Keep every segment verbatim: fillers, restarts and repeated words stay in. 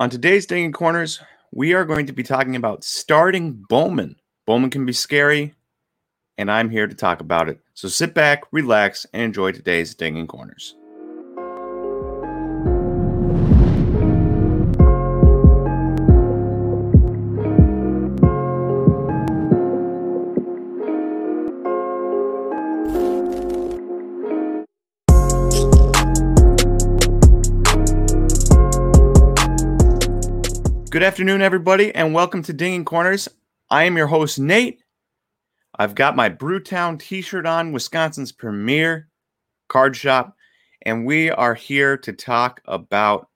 On today's Dinging Corners, we are going to be talking about starting Bowman. Bowman can be scary, and I'm here to talk about it. So sit back, relax, and enjoy today's Dinging Corners. Good afternoon, everybody, and welcome to Dinging Corners. I am your host, Nate. I've got my Brewtown t-shirt on, Wisconsin's premier card shop, and we are here to talk about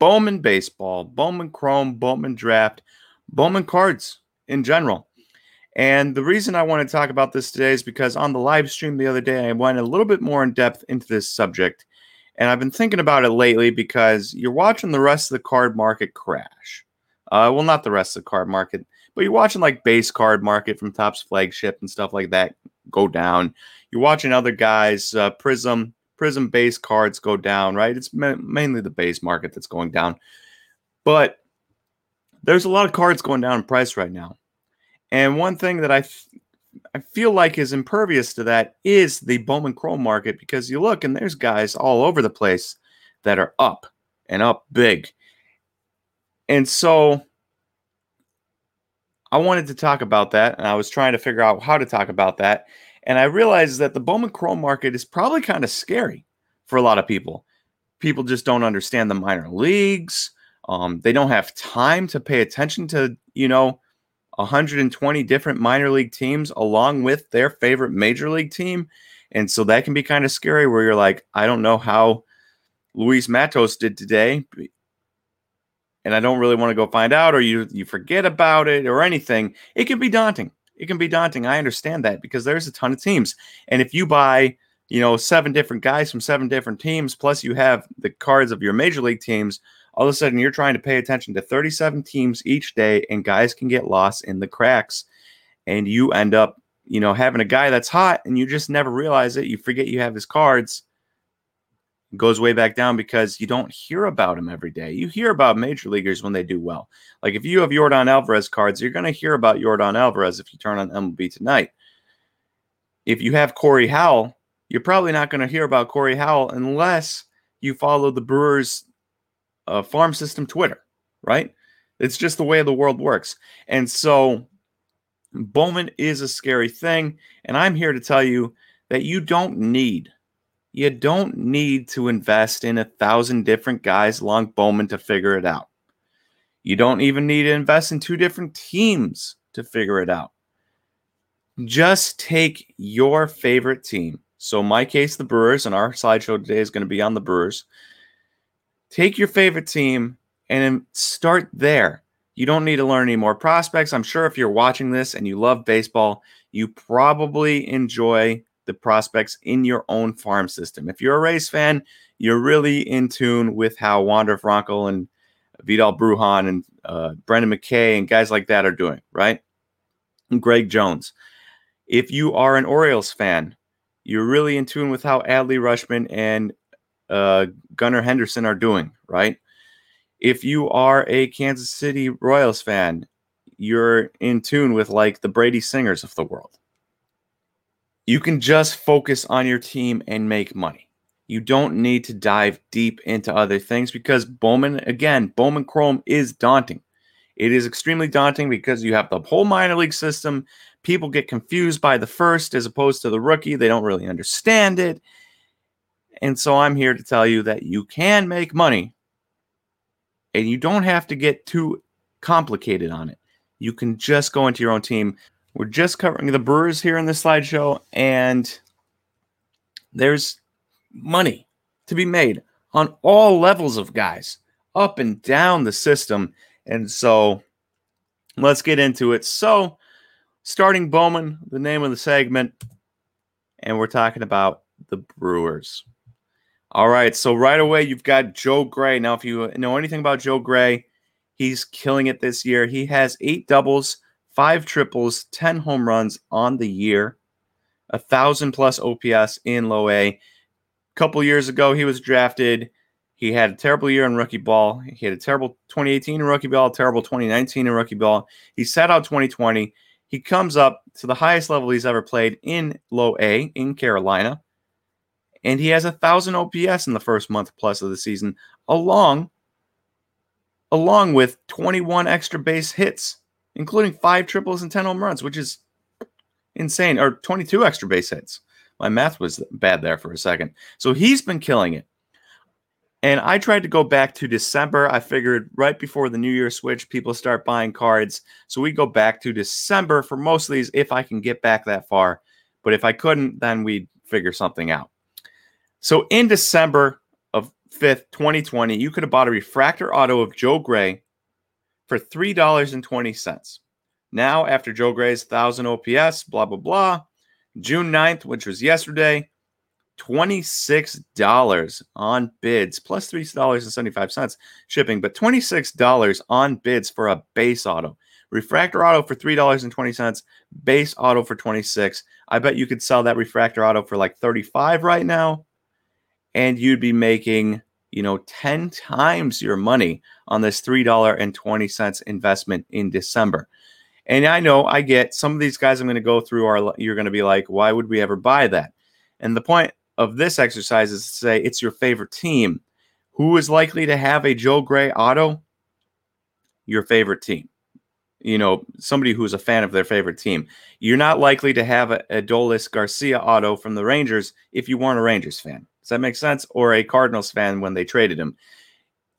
Bowman baseball, Bowman Chrome, Bowman Draft, Bowman cards in general. And the reason I want to talk about this today is because on the live stream the other day, I went a little bit more in depth into this subject. And I've been thinking about it lately because you're watching the rest of the card market crash. Uh, well, not the rest of the card market, but you're watching like base card market from Topps flagship and stuff like that go down. You're watching other guys, uh, Prism, Prism base cards go down, right? It's ma- mainly the base market that's going down. But there's a lot of cards going down in price right now. And one thing that I, f- I feel like is impervious to that is the Bowman Chrome market, because you look and there's guys all over the place that are up and up big. And so I wanted to talk about that, and I was trying to figure out how to talk about that. And I realized that the Bowman Chrome market is probably kind of scary for a lot of people. People just don't understand the minor leagues. Um, they don't have time to pay attention to, you know, one hundred twenty different minor league teams along with their favorite major league team. And so that can be kind of scary where you're like, I don't know how Luis Matos did today, and I don't really want to go find out, or you you forget about it or anything. It can be daunting. It can be daunting. I understand that, because there's a ton of teams. And if you buy, you know, seven different guys from seven different teams, plus you have the cards of your major league teams, all of a sudden, you're trying to pay attention to thirty-seven teams each day, and guys can get lost in the cracks. And you end up, you know, having a guy that's hot, and you just never realize it. You forget you have his cards. It goes way back down because you don't hear about him every day. You hear about major leaguers when they do well. Like if you have Yordan Alvarez cards, you're going to hear about Yordan Alvarez if you turn on M L B Tonight. If you have Corey Howell, you're probably not going to hear about Corey Howell unless you follow the Brewers Uh, farm system Twitter, right? It's just the way the world works. And so Bowman is a scary thing. And I'm here to tell you that you don't need, you don't need to invest in a thousand different guys along Bowman to figure it out. You don't even need to invest in two different teams to figure it out. Just take your favorite team. So in my case, the Brewers, and our slideshow today is going to be on the Brewers. Take your favorite team and start there. You don't need to learn any more prospects. I'm sure if you're watching this and you love baseball, you probably enjoy the prospects in your own farm system. If you're a Rays fan, you're really in tune with how Wander Franco and Vidal Brujan and uh, Brandon McKay and guys like that are doing, right? And Greg Jones. If you are an Orioles fan, you're really in tune with how Adley Ruschman and Uh, Gunnar Henderson are doing, right? If you are a Kansas City Royals fan, you're in tune with like the Brady Singers of the world. You can just focus on your team and make money. You don't need to dive deep into other things, because Bowman, again, Bowman Chrome is daunting. It is extremely daunting because you have the whole minor league system. People get confused by the first as opposed to the rookie. They don't really understand it. And so I'm here to tell you that you can make money, and you don't have to get too complicated on it. You can just go into your own team. We're just covering the Brewers here in this slideshow, and there's money to be made on all levels of guys, up and down the system. And so let's get into it. So starting Bowman, the name of the segment, and we're talking about the Brewers. All right, so right away, you've got Joe Gray. Now, if you know anything about Joe Gray, he's killing it this year. He has eight doubles, five triples, ten home runs on the year, a one thousand plus O P S in low A. A couple years ago, he was drafted He had a terrible year in rookie ball. He had a terrible twenty eighteen in rookie ball, terrible twenty nineteen in rookie ball. He sat out twenty twenty. He comes up to the highest level he's ever played in low A in Carolina. And he has a one thousand O P S in the first month plus of the season, along, along with twenty-one extra base hits, including five triples and ten home runs, which is insane, or twenty-two extra base hits. My math was bad there for a second. So he's been killing it. And I tried to go back to December. I figured right before the New Year switch, people start buying cards. So we go back to December for most of these, if I can get back that far. But if I couldn't, then we'd figure something out. So in December of fifth, twenty twenty, you could have bought a refractor auto of Joe Gray for three dollars and twenty cents. Now, after Joe Gray's one thousand O P S, blah, blah, blah, June ninth, which was yesterday, twenty-six dollars on bids, plus three dollars and seventy-five cents shipping, but twenty-six dollars on bids for a base auto. Refractor auto for three dollars and twenty cents, base auto for twenty-six dollars. I bet you could sell that refractor auto for like thirty-five dollars right now, and you'd be making, you know, ten times your money on this three dollars and twenty cents investment in December. And I know I get some of these guys I'm going to go through are, you're going to be like, why would we ever buy that? And the point of this exercise is to say it's your favorite team. Who is likely to have a Joe Gray auto? Your favorite team. You know, somebody who's a fan of their favorite team. You're not likely to have a Adolis Garcia auto from the Rangers if you weren't a Rangers fan. Does that make sense? Or a Cardinals fan when they traded him.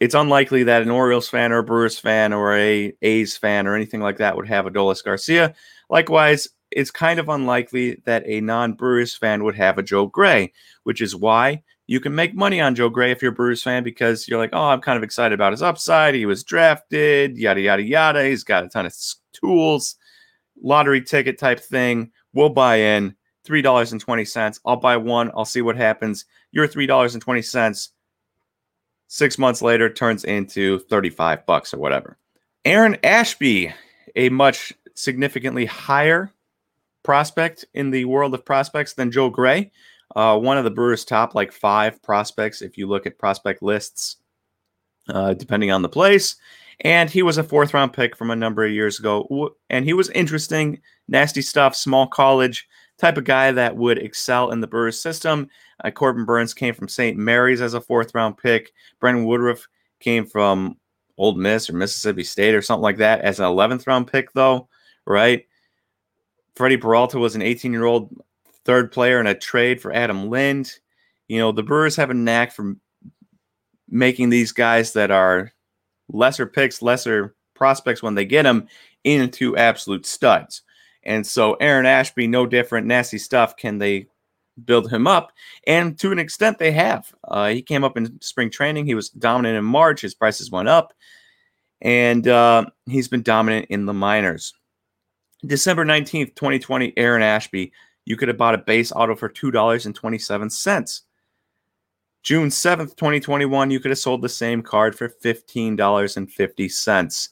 It's unlikely that an Orioles fan or a Brewers fan or a A's fan or anything like that would have Adolis Garcia. Likewise, it's kind of unlikely that a non-Brewers fan would have a Joe Gray, which is why you can make money on Joe Gray if you're a Brewers fan, because you're like, oh, I'm kind of excited about his upside. He was drafted, yada, yada, yada. He's got a ton of tools, lottery ticket type thing. We'll buy in three dollars and twenty cents. I'll buy one. I'll see what happens. Your three dollars and twenty cents six months later turns into thirty-five bucks or whatever. Aaron Ashby, a much significantly higher prospect in the world of prospects than Joe Gray, uh, one of the Brewers' top like five prospects if you look at prospect lists, uh, depending on the place. And he was a fourth round pick from a number of years ago, and he was interesting, nasty stuff, small college type of guy that would excel in the Brewers system. Uh, Corbin Burnes came from Saint Mary's as a fourth round pick. Brandon Woodruff came from Ole Miss or Mississippi State or something like that as an eleventh round pick, though, right? Freddie Peralta was an eighteen-year-old third player in a trade for Adam Lind. You know, the Brewers have a knack for making these guys that are lesser picks, lesser prospects when they get them, into absolute studs. And so Aaron Ashby, no different, nasty stuff. Can they build him up? And to an extent, they have. Uh, he came up in spring training. He was dominant in March. His prices went up. And uh, he's been dominant in the minors. December nineteenth, twenty twenty, Aaron Ashby, you could have bought a base auto for two dollars and twenty-seven cents. June seventh, twenty twenty-one, you could have sold the same card for fifteen dollars and fifty cents.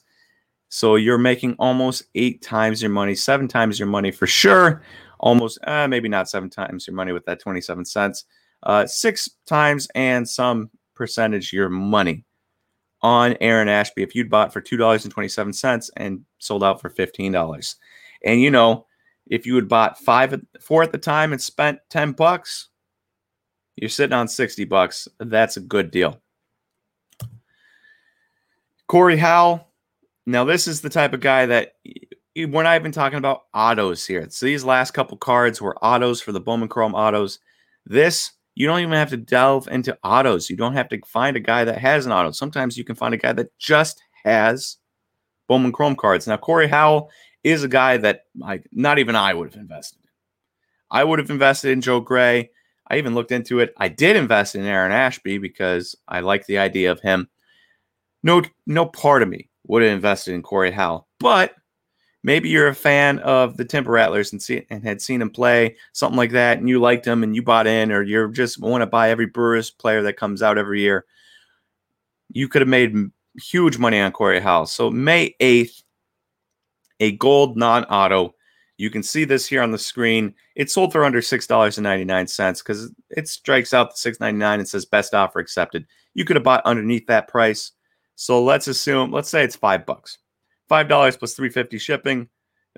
So you're making almost eight times your money, seven times your money for sure. Almost, uh, maybe not seven times your money with that twenty-seven cents. Uh, six times and some percentage your money on Aaron Ashby if you'd bought for two dollars and twenty-seven cents and sold out for fifteen dollars. And, you know, if you had bought five, four at the time and spent ten bucks, you're sitting on sixty bucks. That's a good deal. Corey Howell. Now, this is the type of guy that we're not even talking about autos here. So these last couple cards were autos for the Bowman Chrome autos. This, you don't even have to delve into autos. You don't have to find a guy that has an auto. Sometimes you can find a guy that just has Bowman Chrome cards. Now, Corey Howell is a guy that I, not even I would have invested in. I would have invested in Joe Gray. I even looked into it. I did invest in Aaron Ashby because I like the idea of him. No, no part of me would have invested in Corey Howell, but maybe you're a fan of the Timber Rattlers and see and had seen him play, something like that, and you liked him and you bought in, or you just want to buy every Brewers player that comes out every year. You could have made huge money on Corey Howell. So May eighth, a gold non-auto. You can see this here on the screen. It sold for under six dollars and ninety-nine cents because it strikes out the six ninety-nine and says best offer accepted. you could have bought underneath that price. So let's assume, let's say it's five bucks, five dollars plus three fifty shipping.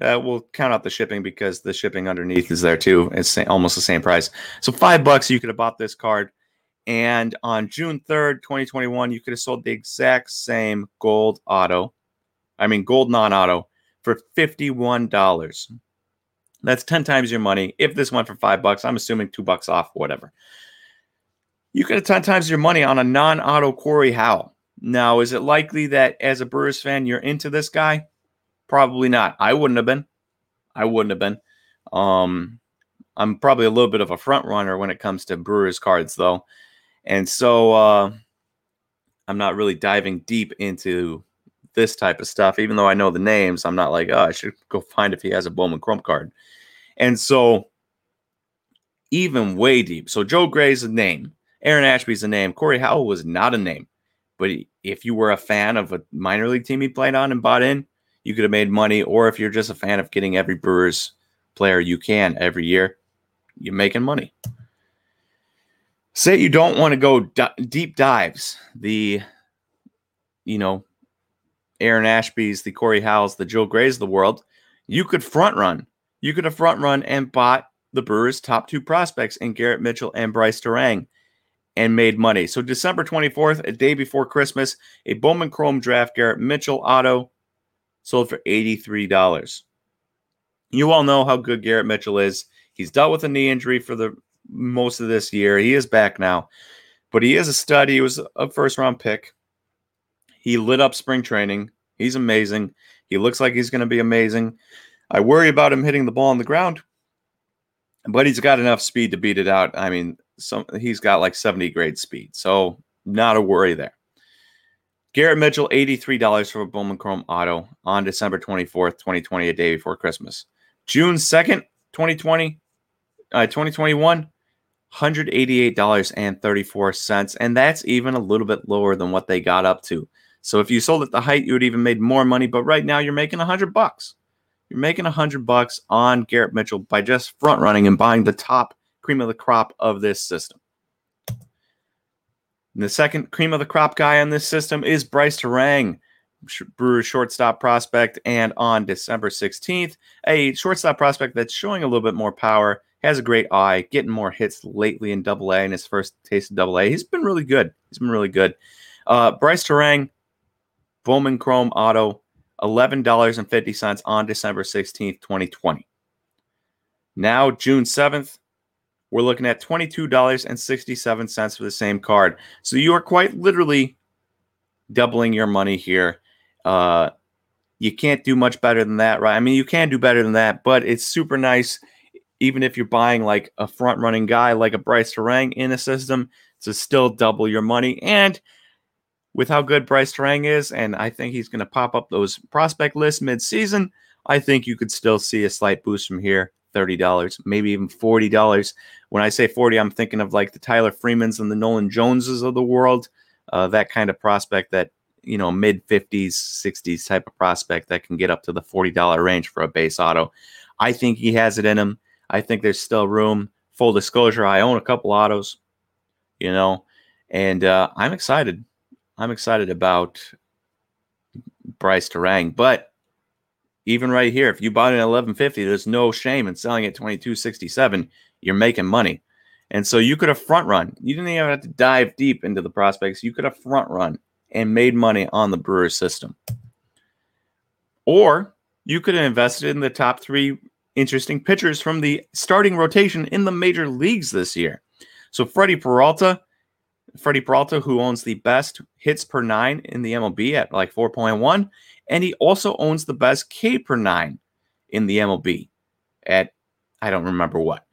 Uh, we'll count out the shipping because the shipping underneath is there too. It's almost the same price. So five bucks, you could have bought this card. And on June third, twenty twenty-one, you could have sold the exact same gold auto. I mean, gold non-auto for fifty-one dollars. That's ten times your money. If this went for five bucks, I'm assuming two bucks off, whatever. You could have ten times your money on a non-auto Corey Howell. Now, is it likely that as a Brewers fan, you're into this guy? Probably not. I wouldn't have been. I wouldn't have been. Um, I'm probably a little bit of a front runner when it comes to Brewers cards, though. And so uh, I'm not really diving deep into this type of stuff. Even though I know the names, I'm not like, oh, I should go find if he has a Bowman Chrome card. And so even way deep. So Joe Gray's a name. Aaron Ashby's a name. Corey Howell was not a name. But if you were a fan of a minor league team he played on and bought in, you could have made money. Or if you're just a fan of getting every Brewers player you can every year, you're making money. Say you don't want to go d- deep dives, the, you know, Aaron Ashby's, the Corey Howells, the Joe Grays of the world, you could front run. You could have front run and bought the Brewers' top two prospects in Garrett Mitchell and Brice Turang and made money. So December twenty-fourth, a day before Christmas, a Bowman Chrome Draft Garrett Mitchell auto sold for eighty-three dollars. You all know how good Garrett Mitchell is. He's dealt with a knee injury for the most of this year. He is back now, but he is a stud. He was a first round pick. He lit up spring training. He's amazing. He looks like he's going to be amazing. I worry about him hitting the ball on the ground, but he's got enough speed to beat it out. I mean, some he's got like seventy grade speed, so not a worry there. Garrett Mitchell, eighty-three dollars for a Bowman Chrome auto on December twenty-fourth, twenty twenty, a day before Christmas. June second, twenty twenty. Uh, twenty twenty-one, one hundred eighty-eight dollars and thirty-four cents, and that's even a little bit lower than what they got up to. So if you sold at the height, you would even made more money. But right now, you're making one hundred bucks. You're making one hundred bucks on Garrett Mitchell by just front running and buying the top cream of the crop of this system. And the second cream of the crop guy on this system is Brice Turang, Brewers shortstop prospect, and on December sixteenth, a shortstop prospect that's showing a little bit more power. Has a great eye, getting more hits lately in double A in his first taste of double A. He's been really good. He's been really good. Uh, Brice Turang, Bowman Chrome auto, eleven dollars and fifty cents on December sixteenth, twenty twenty. Now, June seventh, we're looking at twenty-two dollars and sixty-seven cents for the same card. So you are quite literally doubling your money here. Uh, you can't do much better than that, right? I mean, you can do better than that, but it's super nice. Even if you're buying like a front-running guy like a Brice Turang in a system, to still double your money. And with how good Brice Turang is, and I think he's going to pop up those prospect lists mid-season, I think you could still see a slight boost from here, thirty dollars, maybe even forty dollars. When I say forty, I'm thinking of like the Tyler Freemans and the Nolan Joneses of the world, uh, that kind of prospect that, you know, mid-fifties, sixties type of prospect that can get up to the forty dollars range for a base auto. I think he has it in him. I think there's still room. Full disclosure, I own a couple autos, you know, and uh, I'm excited. I'm excited about Brice Turang. But even right here, if you bought it at eleven fifty, there's no shame in selling at twenty-two sixty-seven. You're making money. And so you could have front run. You didn't even have to dive deep into the prospects. You could have front run and made money on the Brewers system. Or you could have invested in the top three interesting pitchers from the starting rotation in the major leagues this year. So Freddie Peralta, Freddie Peralta, who owns the best hits per nine in the M L B at like four point one, and he also owns the best K per nine in the M L B at, I don't remember what.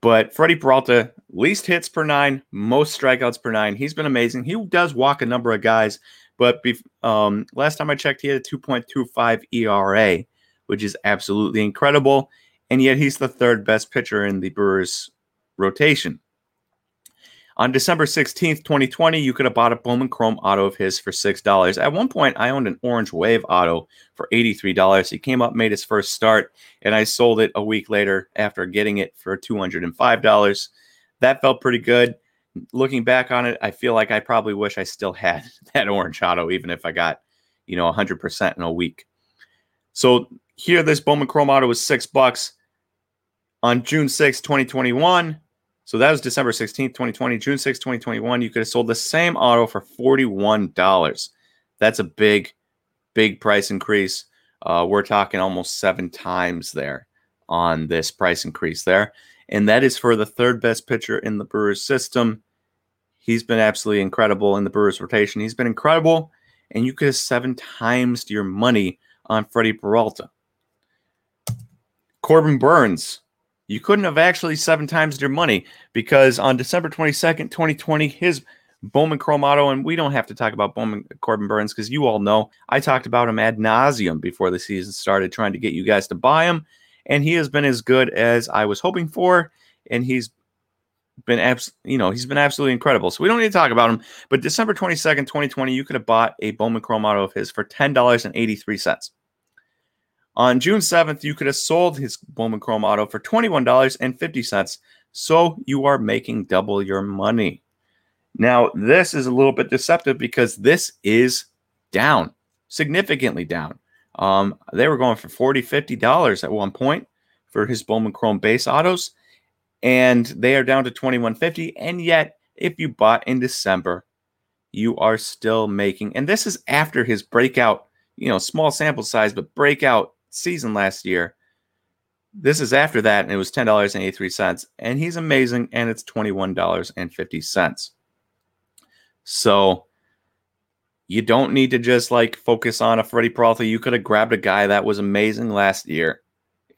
But Freddie Peralta, least hits per nine, most strikeouts per nine. He's been amazing. He does walk a number of guys, but be, um, last time I checked, he had a two point two five E R A, which is absolutely incredible. And yet he's the third best pitcher in the Brewers rotation. On December sixteenth, twenty twenty, you could have bought a Bowman Chrome auto of his for six dollars. At one point, I owned an Orange Wave auto for eighty-three dollars. He came up, made his first start, and I sold it a week later after getting it for two hundred five dollars. That felt pretty good. looking back on it, I feel like I probably wish I still had that orange auto, even if I got, you know, one hundred percent in a week. So here, this Bowman Chrome auto was six bucks on June sixth, twenty twenty-one. So that was December sixteenth, twenty twenty. June sixth, twenty twenty-one, you could have sold the same auto for forty-one dollars. That's a big, big price increase. Uh, we're talking almost seven times there on this price increase there. And that is for the third best pitcher in the Brewers system. He's been absolutely incredible in the Brewers rotation. He's been incredible. And you could have seven times your money on Freddie Peralta. Corbin Burnes. You couldn't have actually seven times your money, because on December twenty-second, twenty twenty, his Bowman Chrome auto, and we don't have to talk about Bowman Corbin Burnes because you all know I talked about him ad nauseum before the season started, trying to get you guys to buy him, and he has been as good as I was hoping for, and he's been abs- you know he's been absolutely incredible. So we don't need to talk about him. But December twenty-second, twenty twenty, you could have bought a Bowman Chrome auto of his for ten dollars and eighty-three cents. On June seventh, you could have sold his Bowman Chrome auto for twenty-one dollars and fifty cents. So you are making double your money. Now, this is a little bit deceptive because this is down, significantly down. Um, they were going for forty dollars, fifty dollars at one point for his Bowman Chrome base autos, and they are down to twenty-one fifty. And yet, if you bought in December, you are still making, and this is after his breakout, you know, small sample size, but breakout season last year. This is after that, and it was ten dollars and eighty-three cents, and he's amazing, and it's twenty-one dollars and fifty cents. So you don't need to just like focus on a Freddie Peralta. You could have grabbed a guy that was amazing last year,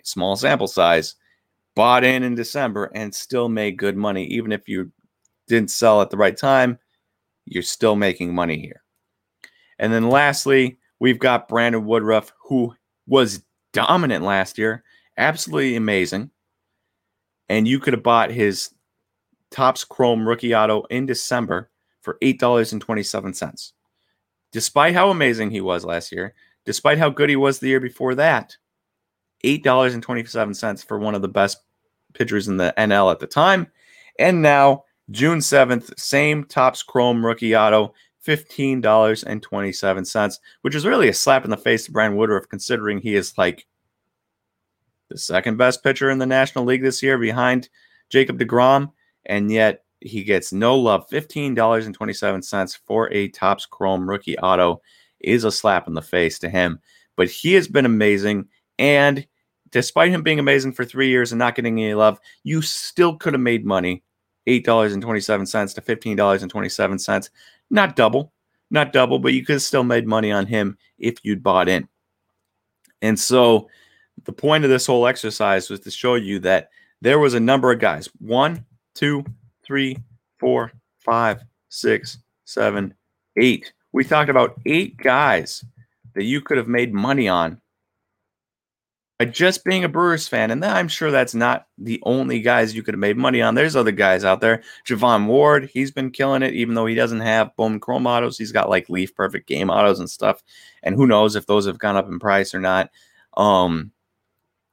small sample size, bought in in December, and still made good money. Even if you didn't sell at the right time, you're still making money here. And then lastly, we've got Brandon Woodruff, who was dominant last year, absolutely amazing. And you could have bought his Topps Chrome rookie auto in December for eight dollars and twenty-seven cents. Despite how amazing he was last year, despite how good he was the year before that, eight dollars and twenty-seven cents for one of the best pitchers in the N L at the time. And now, June seventh, same Topps Chrome rookie auto, fifteen dollars and twenty-seven cents, which is really a slap in the face to Brandon Woodruff, considering he is like the second best pitcher in the National League this year behind Jacob DeGrom, and yet he gets no love. fifteen dollars and twenty-seven cents for a Topps Chrome rookie auto is a slap in the face to him, but he has been amazing, and despite him being amazing for three years and not getting any love, you still could have made money, eight dollars and twenty-seven cents to fifteen dollars and twenty-seven cents. Not double, not double, but you could have still made money on him if you'd bought in. And so the point of this whole exercise was to show you that there was a number of guys, one, two, three, four, five, six, seven, eight. We talked about eight guys that you could have made money on by just being a Brewers fan. And I'm sure that's not the only guys you could have made money on. There's other guys out there. Javon Ward, he's been killing it, even though he doesn't have Bowman Chrome autos. He's got like Leaf Perfect Game autos and stuff. And who knows if those have gone up in price or not. Um,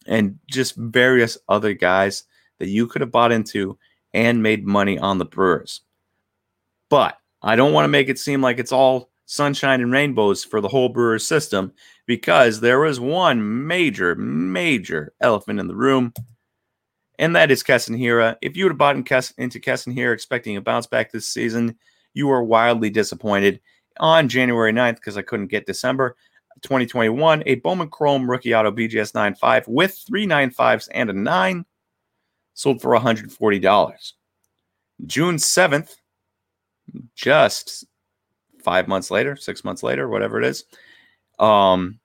and just various other guys that you could have bought into and made money on the Brewers. But I don't want to make it seem like it's all sunshine and rainbows for the whole Brewers system, because there is one major, major elephant in the room, and that is Keston Hiura. If you would have bought in Kes- into Keston Hiura expecting a bounce back this season, you were wildly disappointed. On January ninth, because I couldn't get December twenty twenty-one, a Bowman Chrome rookie auto B G S ninety-five with three nine fives and a nine sold for one hundred forty dollars. June seventh, just five months later, six months later, whatever it is. Um,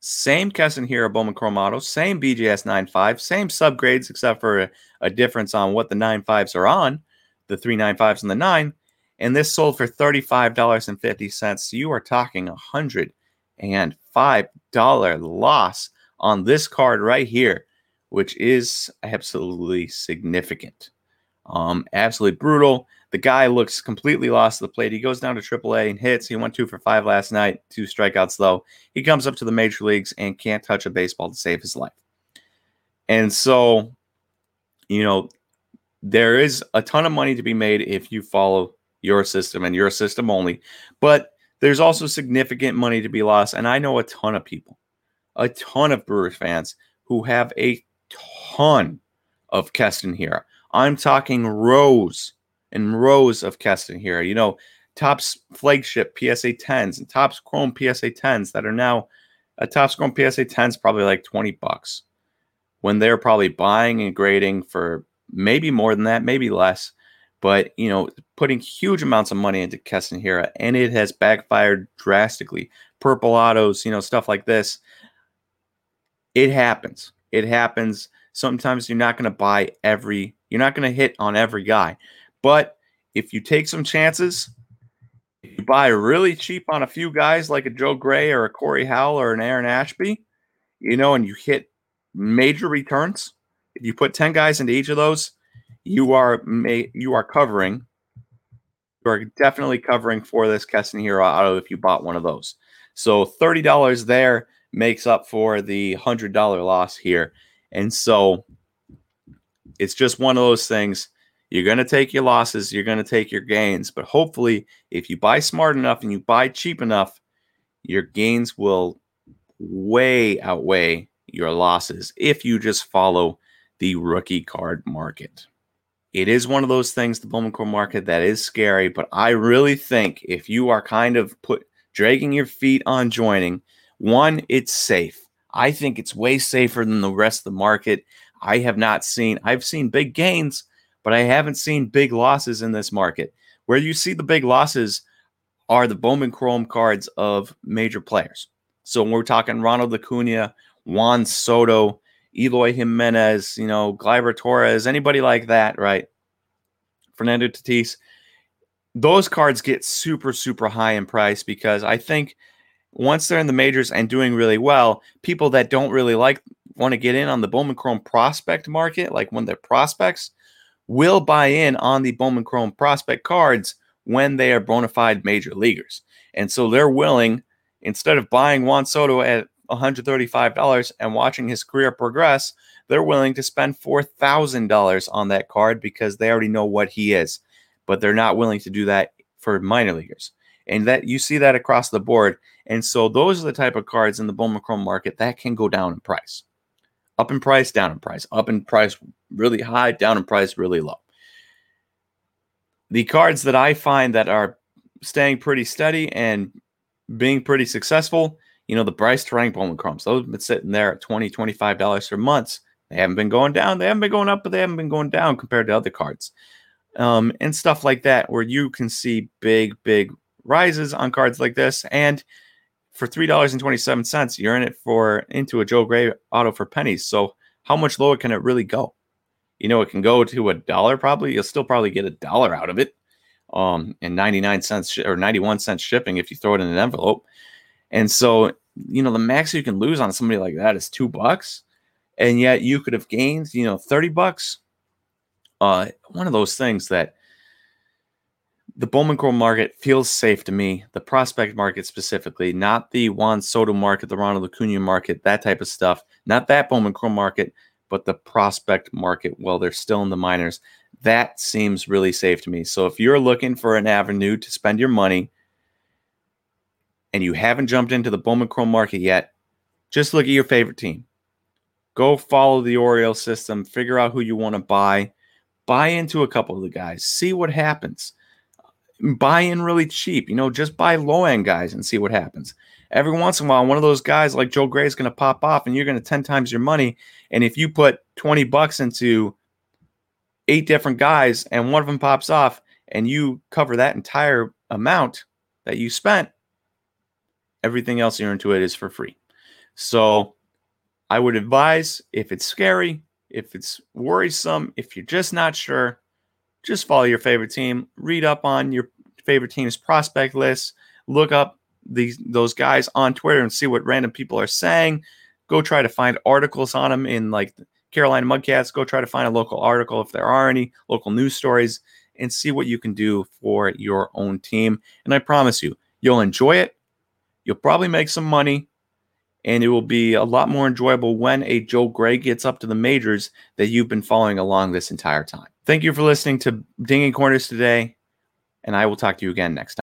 same Keston Hiura Bowman Chrome auto, same B G S ninety-five, same subgrades, except for a, a difference on what the nine fives are on, the three nine fives and the nine. And this sold for thirty-five dollars and fifty cents. So you are talking a one hundred five dollars loss on this card right here, which is absolutely significant. Um, absolutely brutal. The guy looks completely lost to the plate. He goes down to triple A and hits. He went two for five last night, two strikeouts though. He comes up to the major leagues and can't touch a baseball to save his life. And so, you know, there is a ton of money to be made if you follow your system and your system only, but there's also significant money to be lost. And I know a ton of people, a ton of Brewers fans who have a ton of Keston Hiura. I'm talking rows and rows of Keston Hiura. You know, Topps flagship P S A tens and Topps Chrome P S A tens that are now a Topps Chrome P S A tens probably like twenty bucks when they're probably buying and grading for maybe more than that, maybe less. But, you know, putting huge amounts of money into Keston Hiura, and it has backfired drastically. Purple autos, you know, stuff like this. It happens. It happens. Sometimes you're not going to buy every, you're not going to hit on every guy. But if you take some chances, if you buy really cheap on a few guys like a Joe Gray or a Corey Howell or an Aaron Ashby, you know, and you hit major returns, if you put ten guys into each of those, you are may, you are covering, you are definitely covering for this Keston Hiura auto if you bought one of those. So thirty dollars there makes up for the one hundred dollars loss here. And so it's just one of those things. You're going to take your losses. You're going to take your gains. But hopefully, if you buy smart enough and you buy cheap enough, your gains will way outweigh your losses if you just follow the rookie card market. It is one of those things, the Bowman Chrome market, that is scary, but I really think if you are kind of put dragging your feet on joining, one, it's safe. I think it's way safer than the rest of the market. I have not seen, I've seen big gains, but I haven't seen big losses in this market. Where you see the big losses are the Bowman Chrome cards of major players. So when we're talking Ronald Acuna, Juan Soto, Eloy Jimenez, you know, Gleyber Torres, anybody like that, right? Fernando Tatis. Those cards get super, super high in price because I think once they're in the majors and doing really well, people that don't really like want to get in on the Bowman Chrome prospect market, like when they're prospects, will buy in on the Bowman Chrome prospect cards when they are bona fide major leaguers. And so they're willing, instead of buying Juan Soto at one hundred thirty-five dollars and watching his career progress, they're willing to spend four thousand dollars on that card because they already know what he is, but they're not willing to do that for minor leaguers. And that you see that across the board. And so those are the type of cards in the Bowman Chrome market that can go down in price, up in price, down in price, up in price, really high, down in price, really low. The cards that I find that are staying pretty steady and being pretty successful, you know, the Brice Turang Bowman Chromes, those have been sitting there at twenty dollars, twenty-five dollars for months. They haven't been going down. They haven't been going up, but they haven't been going down compared to other cards. Um, and stuff like that, where you can see big, big rises on cards like this. And for three dollars and twenty-seven cents, you're in it for into a Joe Gray auto for pennies. So how much lower can it really go? You know, it can go to a dollar probably. You'll still probably get a dollar out of it. Um, and ninety-nine cents sh- or ninety-one cents shipping if you throw it in an envelope. And so, you know, the max you can lose on somebody like that is two bucks. And yet you could have gained, you know, thirty bucks. Uh, one of those things that the Bowman Chrome market feels safe to me. The prospect market specifically, not the Juan Soto market, the Ronald Acuna market, that type of stuff. Not that Bowman Chrome market, but the prospect market while they're still in the minors. That seems really safe to me. So if you're looking for an avenue to spend your money, and you haven't jumped into the Bowman Chrome market yet, just look at your favorite team. Go follow the Orioles system. Figure out who you want to buy. Buy into a couple of the guys. See what happens. Buy in really cheap. You know, just buy low-end guys and see what happens. Every once in a while, one of those guys like Joe Gray is going to pop off, and you're going to ten times your money. And if you put twenty bucks into eight different guys, and one of them pops off, and you cover that entire amount that you spent, everything else you're into it is for free. So I would advise, if it's scary, if it's worrisome, if you're just not sure, just follow your favorite team. Read up on your favorite team's prospect list. Look up these those guys on Twitter and see what random people are saying. Go try to find articles on them in like Carolina Mudcats. Go try to find a local article if there are any, local news stories, and see what you can do for your own team. And I promise you, you'll enjoy it. You'll probably make some money, and it will be a lot more enjoyable when a Joe Gray gets up to the majors that you've been following along this entire time. Thank you for listening to Dinging Corners today, and I will talk to you again next time.